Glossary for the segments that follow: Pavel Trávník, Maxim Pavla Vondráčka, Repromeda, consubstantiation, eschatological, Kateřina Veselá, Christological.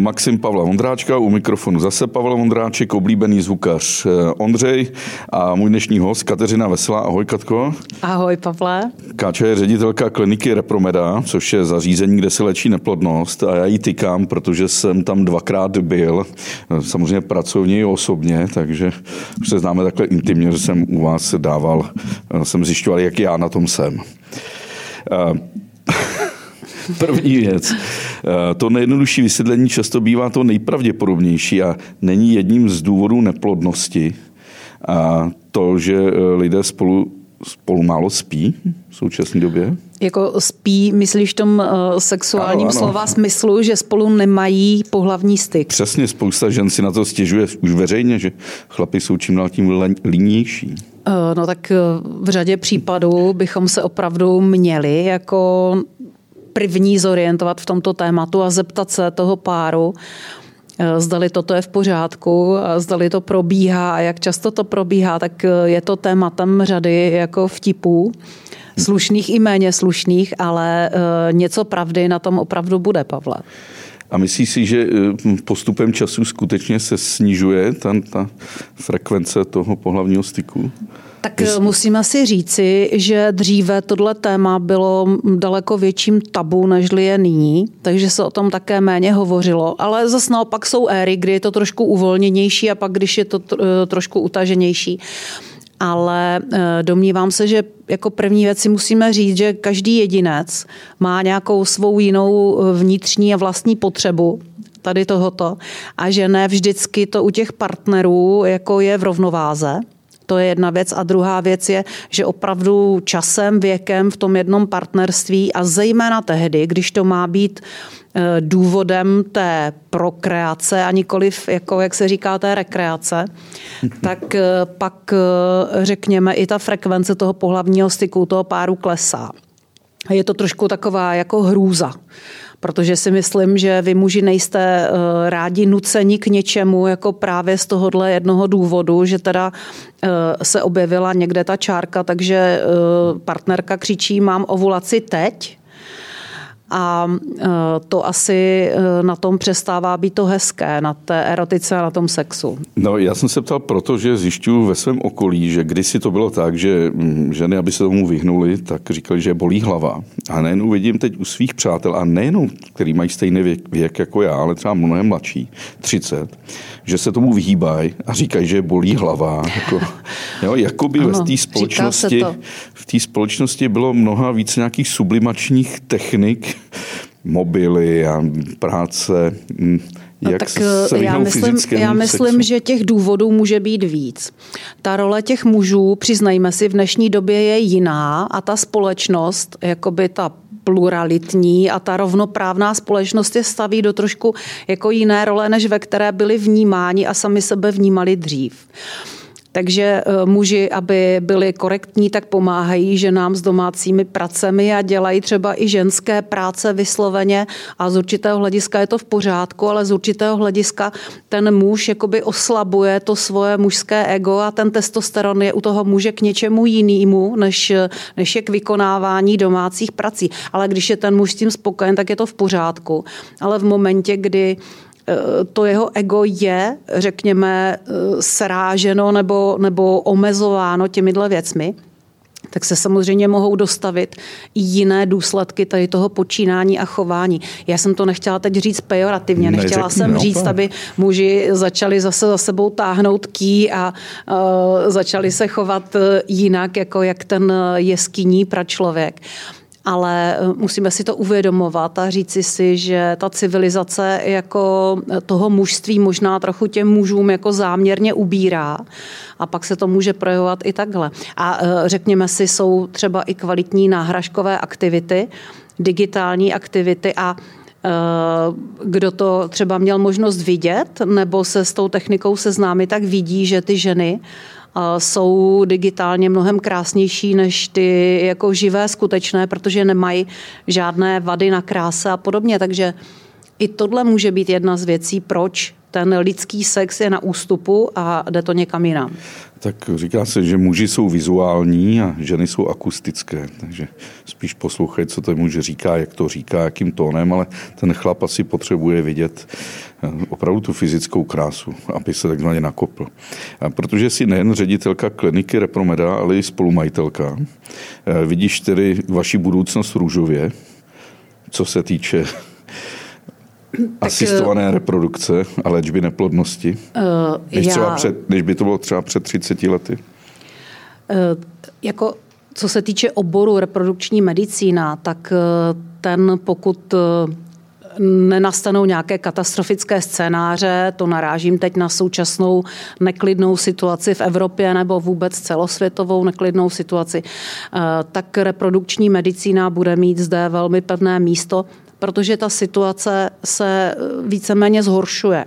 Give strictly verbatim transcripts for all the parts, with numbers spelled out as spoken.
Maxim Pavla Vondráčka, u mikrofonu zase Pavel Vondráček, oblíbený zvukař Ondřej a můj dnešní host Kateřina Veselá. Ahoj, Katko. Ahoj, Pavle. Káča je ředitelka kliniky Repromeda, což je zařízení, kde se léčí neplodnost, a já ji tykám, protože jsem tam dvakrát byl, samozřejmě pracovně i osobně, takže už se známe takhle intimně, že jsem u vás dával, jsem zjišťoval, jak já na tom jsem. První věc. To nejjednodušší vysvětlení často bývá to nejpravděpodobnější a není jedním z důvodů neplodnosti a to, že lidé spolu, spolu málo spí v současné době. Jako spí, myslíš v tom uh, sexuálním ano, ano. slova smyslu, že spolu nemají pohlavní styk. Přesně, spousta žen si na to stěžuje už veřejně, že chlapi jsou čím dál tím línější. Uh, no tak uh, v řadě případů bychom se opravdu měli jako první zorientovat v tomto tématu a zeptat se toho páru, zdali toto je v pořádku, zdali to probíhá a jak často to probíhá, tak je to tématem řady jako vtipů, slušných i méně slušných, ale něco pravdy na tom opravdu bude, Pavle. A myslíš si, že postupem času skutečně se snižuje ta, ta frekvence toho pohlavního styku? Tak musíme si říci, že dříve tohle téma bylo daleko větším tabu, nežli je nyní, takže se o tom také méně hovořilo, ale zase naopak jsou éry, kdy je to trošku uvolněnější a pak, když je to trošku utaženější. Ale domnívám se, že jako první věc si musíme říct, že každý jedinec má nějakou svou jinou vnitřní a vlastní potřebu tady tohoto a že ne vždycky to u těch partnerů jako je v rovnováze. To je jedna věc. A druhá věc je, že opravdu časem, věkem v tom jednom partnerství a zejména tehdy, když to má být důvodem té prokreace a nikoliv, jako jak se říká, té rekreace, tak pak řekněme i ta frekvence toho pohlavního styku toho páru klesá. Je to trošku taková jako hrůza. Protože si myslím, že vy muži nejste rádi nuceni k něčemu, jako právě z tohohle jednoho důvodu, že teda se objevila někde ta čárka, takže partnerka křičí, mám ovulaci teď. A to asi na tom přestává být to hezké, na té erotice a na tom sexu. No, já jsem se ptal proto, že zjišťuju ve svém okolí, že kdysi to bylo tak, že ženy, aby se tomu vyhnuly, tak říkali, že bolí hlava. A nejenom vidím teď u svých přátel, a nejenom, který mají stejný věk, věk jako já, ale třeba mnohem mladší, třicet, že se tomu vyhýbají a říkají, že bolí hlava. Jako, jo, jakoby ano, ve té společnosti, v té společnosti bylo mnoha víc nějakých sublimačních technik, mobily a práce, jak no, tak se já myslím, já myslím sexu. Že těch důvodů může být víc. Ta role těch mužů, přiznejme si, v dnešní době je jiná a ta společnost, jakoby ta pluralitní a ta rovnoprávná společnost je staví do trošku jako jiné role, než ve které byli vnímáni a sami sebe vnímali dřív. Takže muži, aby byli korektní, tak pomáhají ženám s domácími pracemi a dělají třeba i ženské práce vysloveně a z určitého hlediska je to v pořádku, ale z určitého hlediska ten muž jakoby oslabuje to svoje mužské ego a ten testosteron je u toho muže k něčemu jinému, než, než je k vykonávání domácích prací. Ale když je ten muž s tím spokojen, tak je to v pořádku. Ale v momentě, kdy to jeho ego je, řekněme, sráženo nebo, nebo omezováno těmihle věcmi, tak se samozřejmě mohou dostavit i jiné důsledky tady toho počínání a chování. Já jsem to nechtěla teď říct pejorativně, nechtěla Neřek, jsem říct, opa. aby muži začali zase za sebou táhnout ký a uh, začali se chovat jinak, jako jak ten jeskyní pračlověk. Ale musíme si to uvědomovat a říci si, že ta civilizace jako toho mužství možná trochu těm mužům jako záměrně ubírá a pak se to může projevovat i takhle. A řekněme si, jsou třeba i kvalitní náhražkové aktivity, digitální aktivity a kdo to třeba měl možnost vidět nebo se s tou technikou seznámit, tak vidí, že ty ženy jsou digitálně mnohem krásnější než ty jako živé, skutečné, protože nemají žádné vady na kráse a podobně. Takže i tohle může být jedna z věcí, proč ten lidský sex je na ústupu a jde to někam jinam. Tak říká se, že muži jsou vizuální a ženy jsou akustické, takže spíš poslouchají, co ten muž říká, jak to říká, jakým tónem, ale ten chlap asi potřebuje vidět opravdu tu fyzickou krásu, aby se takzvaně nakopl. A protože si nejen ředitelka kliniky Repromeda, ale i spolumajitelka, vidíš tedy vaši budoucnost růžově, co se týče asistované tak, reprodukce a léčby neplodnosti, uh, než, já, třeba před, než by to bylo třeba před třiceti lety? Uh, jako, co se týče oboru reprodukční medicína, tak uh, ten, pokud uh, nenastanou nějaké katastrofické scénáře, to narážím teď na současnou neklidnou situaci v Evropě nebo vůbec celosvětovou neklidnou situaci, uh, tak reprodukční medicína bude mít zde velmi pevné místo, protože ta situace se víceméně zhoršuje.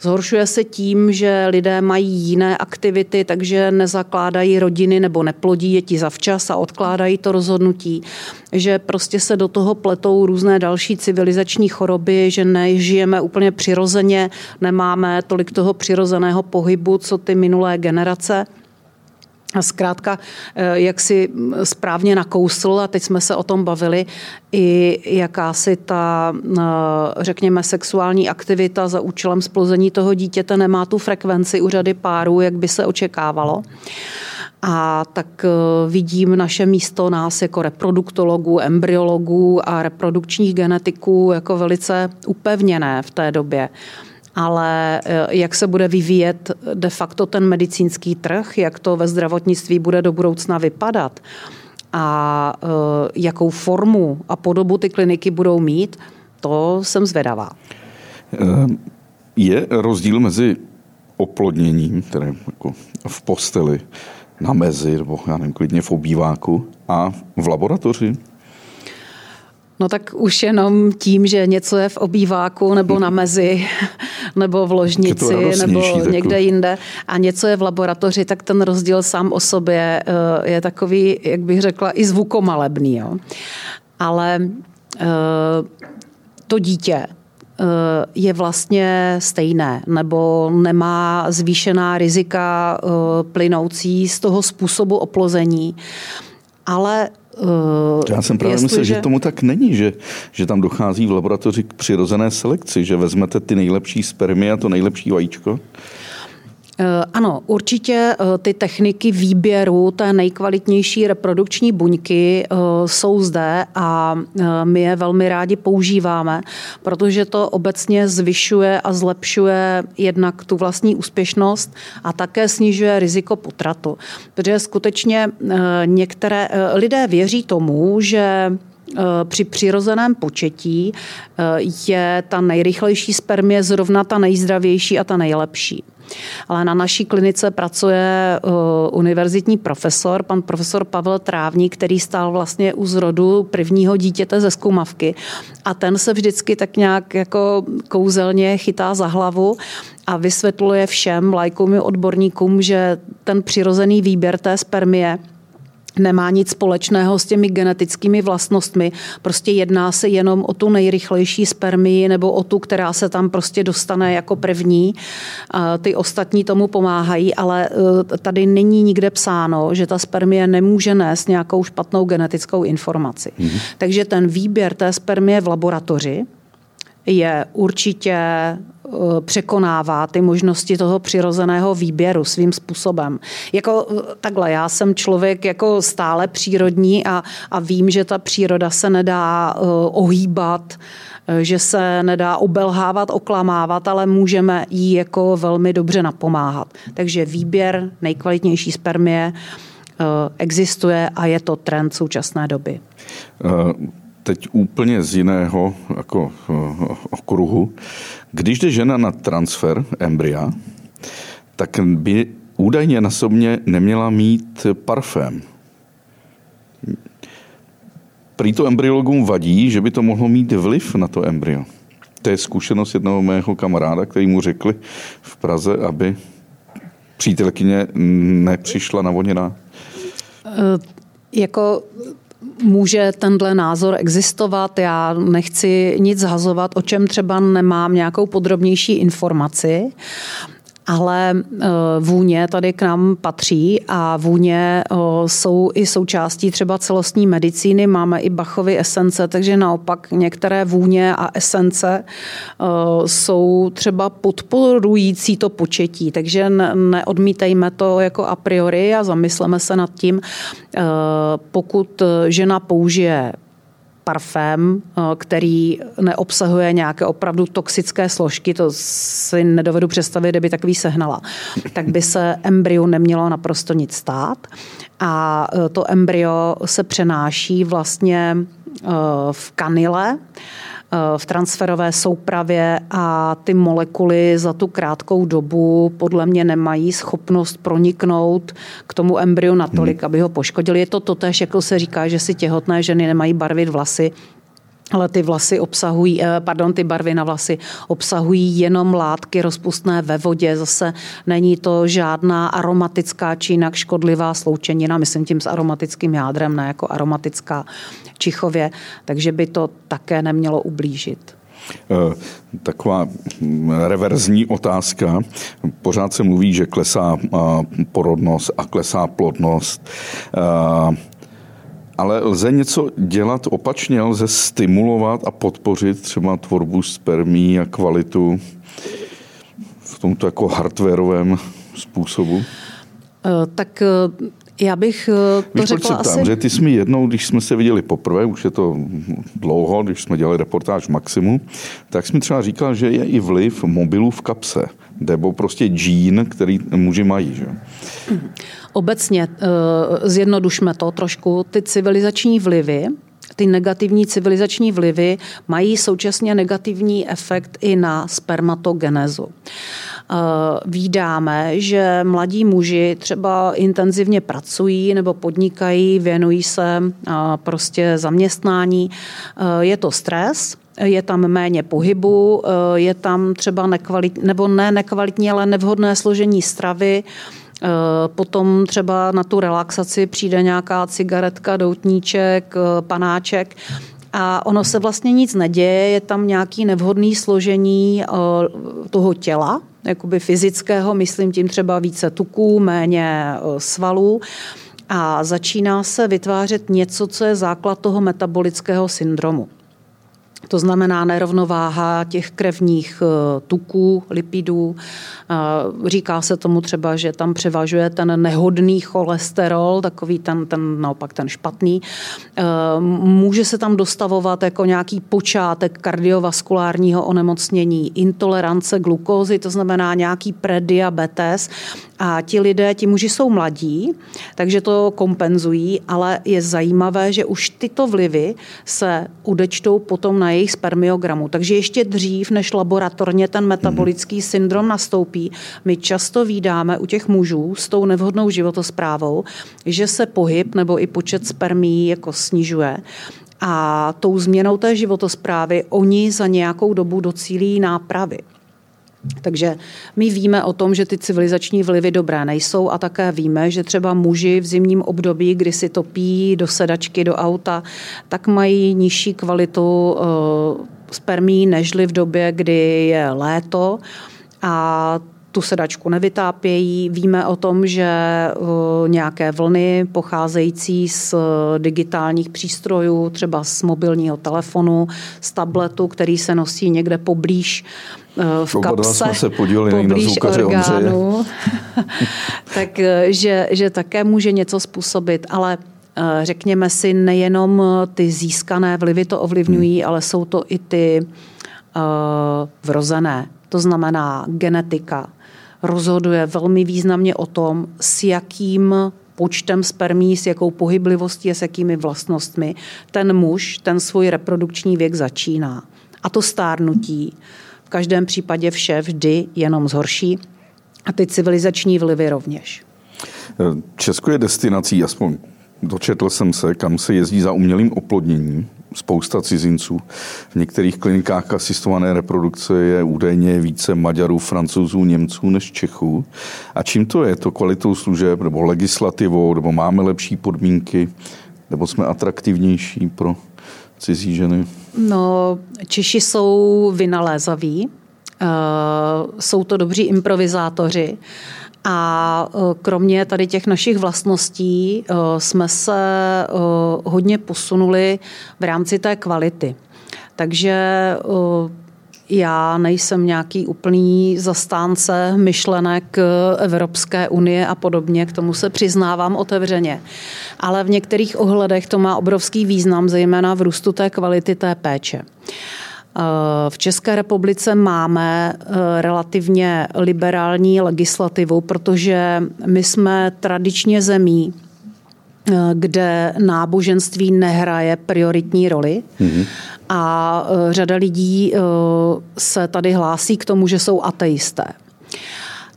Zhoršuje se tím, že lidé mají jiné aktivity, takže nezakládají rodiny nebo neplodí děti zavčas a odkládají to rozhodnutí, že prostě se do toho pletou různé další civilizační choroby, že nežijeme úplně přirozeně, nemáme tolik toho přirozeného pohybu, co ty minulé generace. A zkrátka, jak si správně nakousl, a teď jsme se o tom bavili, i jakási ta, řekněme, sexuální aktivita za účelem splození toho dítěte nemá tu frekvenci u řady párů, jak by se očekávalo. A tak vidím naše místo nás jako reproduktologů, embryologů a reprodukčních genetiků jako velice upevněné v té době. Ale jak se bude vyvíjet de facto ten medicínský trh, jak to ve zdravotnictví bude do budoucna vypadat a jakou formu a podobu ty kliniky budou mít, to jsem zvědavá. Je rozdíl mezi oplodněním, které jako v posteli, na mezi, nebo já nevím, klidně v obýváku a v laboratoři? No tak už jenom tím, že něco je v obýváku nebo na mezi, nebo v ložnici, nebo někde jinde a něco je v laboratoři, tak ten rozdíl sám o sobě je takový, jak bych řekla, i zvukomalebný. Jo. Ale to dítě je vlastně stejné, nebo nemá zvýšená rizika plynoucí z toho způsobu oplození, ale já jsem právě jestli, myslel, že... že tomu tak není, že, že tam dochází v laboratoři k přirozené selekci, že vezmete ty nejlepší spermie a to nejlepší vajíčko? Ano, určitě ty techniky výběru té nejkvalitnější reprodukční buňky jsou zde a my je velmi rádi používáme, protože to obecně zvyšuje a zlepšuje jednak tu vlastní úspěšnost a také snižuje riziko potratu. Protože skutečně některé lidé věří tomu, že při přirozeném početí je ta nejrychlejší spermie zrovna ta nejzdravější a ta nejlepší. Ale na naší klinice pracuje uh, univerzitní profesor, pan profesor Pavel Trávník, který stál vlastně u zrodu prvního dítěte ze zkumavky. A ten se vždycky tak nějak jako kouzelně chytá za hlavu a vysvětluje všem laikům i odborníkům, že ten přirozený výběr té spermie nemá nic společného s těmi genetickými vlastnostmi. Prostě jedná se jenom o tu nejrychlejší spermii nebo o tu, která se tam prostě dostane jako první. Ty ostatní tomu pomáhají, ale tady není nikde psáno, že ta spermie nemůže nést nějakou špatnou genetickou informaci. Mhm. Takže ten výběr té spermie v laboratoři je určitě překonává ty možnosti toho přirozeného výběru svým způsobem. Jako takhle, já jsem člověk jako stále přírodní a, a vím, že ta příroda se nedá uh, ohýbat, že se nedá obelhávat, oklamávat, ale můžeme jí jako velmi dobře napomáhat. Takže výběr nejkvalitnější spermie uh, existuje a je to trend současné doby. Uh... Teď úplně z jiného jako, okruhu. Když jde žena na transfer embrya, tak by údajně na sobě neměla mít parfém. Prý to embryologům vadí, že by to mohlo mít vliv na to embryo. To je zkušenost jednoho mého kamaráda, který mu řekli v Praze, aby přítelkyně nepřišla navoněná. Uh, jako... může tenhle názor existovat, já nechci nic zhazovat, o čem třeba nemám nějakou podrobnější informaci, ale vůně tady k nám patří a vůně jsou i součástí třeba celostní medicíny, máme i Bachovy esence, takže naopak některé vůně a esence jsou třeba podporující to početí, takže neodmítejme to jako a priori a zamysleme se nad tím, pokud žena použije parfém, který neobsahuje nějaké opravdu toxické složky, to si nedovedu představit, kdyby takový sehnala, tak by se embryu nemělo naprosto nic stát. A to embryo se přenáší vlastně v kanyle, v transferové soupravě a ty molekuly za tu krátkou dobu podle mě nemají schopnost proniknout k tomu embryu natolik, aby ho poškodili. Je to totéž, jako se říká, že si těhotné ženy nemají barvit vlasy, ale ty vlasy obsahují, pardon, ty barvy na vlasy obsahují jenom látky rozpustné ve vodě. Zase není to žádná aromatická či jinak škodlivá sloučenina, myslím tím s aromatickým jádrem, ne jako aromatická čichově, takže by to také nemělo ublížit. Taková reverzní otázka. Pořád se mluví, že klesá porodnost a klesá plodnost. Ale lze něco dělat opačně, lze stimulovat a podpořit třeba tvorbu spermí a kvalitu v tomto jako hardwarovém způsobu? Tak já bych to Víš, řekla asi... Tam, že ty jsi mi jednou, když jsme se viděli poprvé, už je to dlouho, když jsme dělali reportáž Maximu, tak jsi mi třeba říkal, že je i vliv mobilů v kapse, nebo prostě džín, který muži mají, že? Obecně zjednodušme to trošku. Ty civilizační vlivy, ty negativní civilizační vlivy mají současně negativní efekt i na spermatogenezu. Vídáme, že mladí muži třeba intenzivně pracují nebo podnikají, věnují se prostě zaměstnání. Je to stres, je tam méně pohybu, je tam třeba nekvalitní, nebo ne nekvalitní, ale nevhodné složení stravy. Potom třeba na tu relaxaci přijde nějaká cigaretka, doutníček, panáček a ono se vlastně nic neděje, je tam nějaký nevhodný složení toho těla, jakoby fyzického, myslím tím třeba více tuků, méně svalů a začíná se vytvářet něco, co je základ toho metabolického syndromu. To znamená nerovnováha těch krevních tuků, lipidů. Říká se tomu třeba, že tam převažuje ten nehodný cholesterol, takový ten, ten naopak ten špatný. Může se tam dostavovat jako nějaký počátek kardiovaskulárního onemocnění, intolerance glukózy, to znamená nějaký prediabetes. A ti lidé, ti muži jsou mladí, takže to kompenzují, ale je zajímavé, že už tyto vlivy se udečtou potom na jejich spermiogramu. Takže ještě dřív, než laboratorně ten metabolický syndrom nastoupí, my často vídáme u těch mužů s tou nevhodnou životosprávou, že se pohyb nebo i počet spermií jako snižuje. A tou změnou té životosprávy oni za nějakou dobu docílí nápravy. Takže my víme o tom, že ty civilizační vlivy dobré nejsou a také víme, že třeba muži v zimním období, kdy si topí do sedačky, do auta, tak mají nižší kvalitu uh, spermí nežli v době, kdy je léto a tu sedačku nevytápějí. Víme o tom, že uh, nějaké vlny pocházející z uh, digitálních přístrojů, třeba z mobilního telefonu, z tabletu, který se nosí někde poblíž, v kapse, se poblíž orgánu, takže že také může něco způsobit, ale řekněme si, nejenom ty získané vlivy to ovlivňují, hmm. ale jsou to i ty uh, vrozené, to znamená genetika rozhoduje velmi významně o tom, s jakým počtem spermí, s jakou pohyblivostí a s jakými vlastnostmi ten muž, ten svůj reprodukční věk začíná. A to stárnutí v každém případě vše vždy jenom zhorší a ty civilizační vlivy rovněž. Česko je destinací, aspoň dočetl jsem se, kam se jezdí za umělým oplodněním. Spousta cizinců. V některých klinikách asistované reprodukce je údajně více Maďarů, Francouzů, Němců než Čechů. A čím to je? To kvalitou služeb nebo legislativou, nebo máme lepší podmínky? nebo jsme atraktivnější pro cizí ženy? No, Češi jsou vynalézaví, jsou to dobří improvizátoři a kromě tady těch našich vlastností jsme se hodně posunuli v rámci té kvality. Takže já nejsem nějaký úplný zastánce myšlenek Evropské unie a podobně, k tomu se přiznávám otevřeně. Ale v některých ohledech to má obrovský význam, zejména v růstu té kvality té péče. V České republice máme relativně liberální legislativu, protože my jsme tradičně zemí, kde náboženství nehraje prioritní roli. Mm-hmm. A řada lidí se tady hlásí k tomu, že jsou ateisté.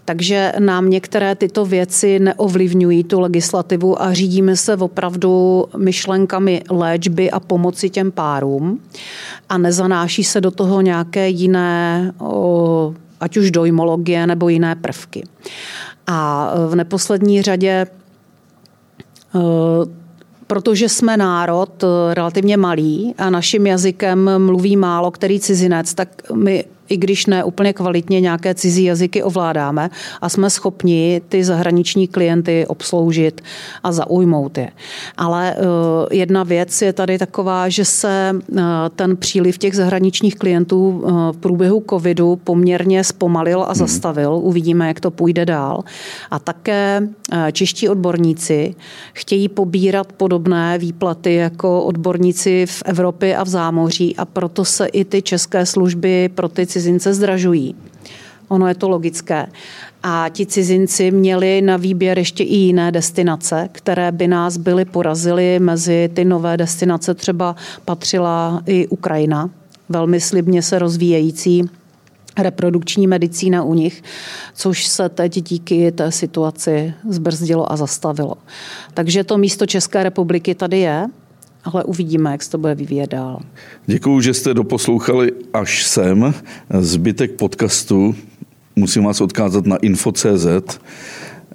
Takže nám některé tyto věci neovlivňují tu legislativu a řídíme se opravdu myšlenkami léčby a pomoci těm párům a nezanáší se do toho nějaké jiné, ať už dojmologie nebo jiné prvky. A v neposlední řadě, protože jsme národ relativně malý a naším jazykem mluví málo který cizinec, tak my, i když ne úplně kvalitně, nějaké cizí jazyky ovládáme a jsme schopni ty zahraniční klienty obsloužit a zaujmout je. Ale jedna věc je tady taková, že se ten příliv těch zahraničních klientů v průběhu covidu poměrně zpomalil a zastavil. Uvidíme, jak to půjde dál. A také čeští odborníci chtějí pobírat podobné výplaty jako odborníci v Evropě a v zámoří a proto se i ty české služby pro ty cizince zdražují. Ono je to logické. A ti cizinci měli na výběr ještě i jiné destinace, které by nás byly porazily. Mezi ty nové destinace třeba patřila i Ukrajina, velmi slibně se rozvíjející reprodukční medicína u nich, což se teď díky té situaci zbrzdilo a zastavilo. Takže to místo České republiky tady je, ale uvidíme, jak se to bude vyvíjet dál. Děkuju, že jste doposlouchali až sem. Zbytek podcastu musím vás odkázat na info tečka cé zet,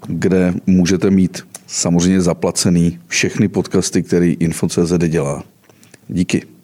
kde můžete mít samozřejmě zaplacený všechny podcasty, které info tečka cé zet dělá. Díky.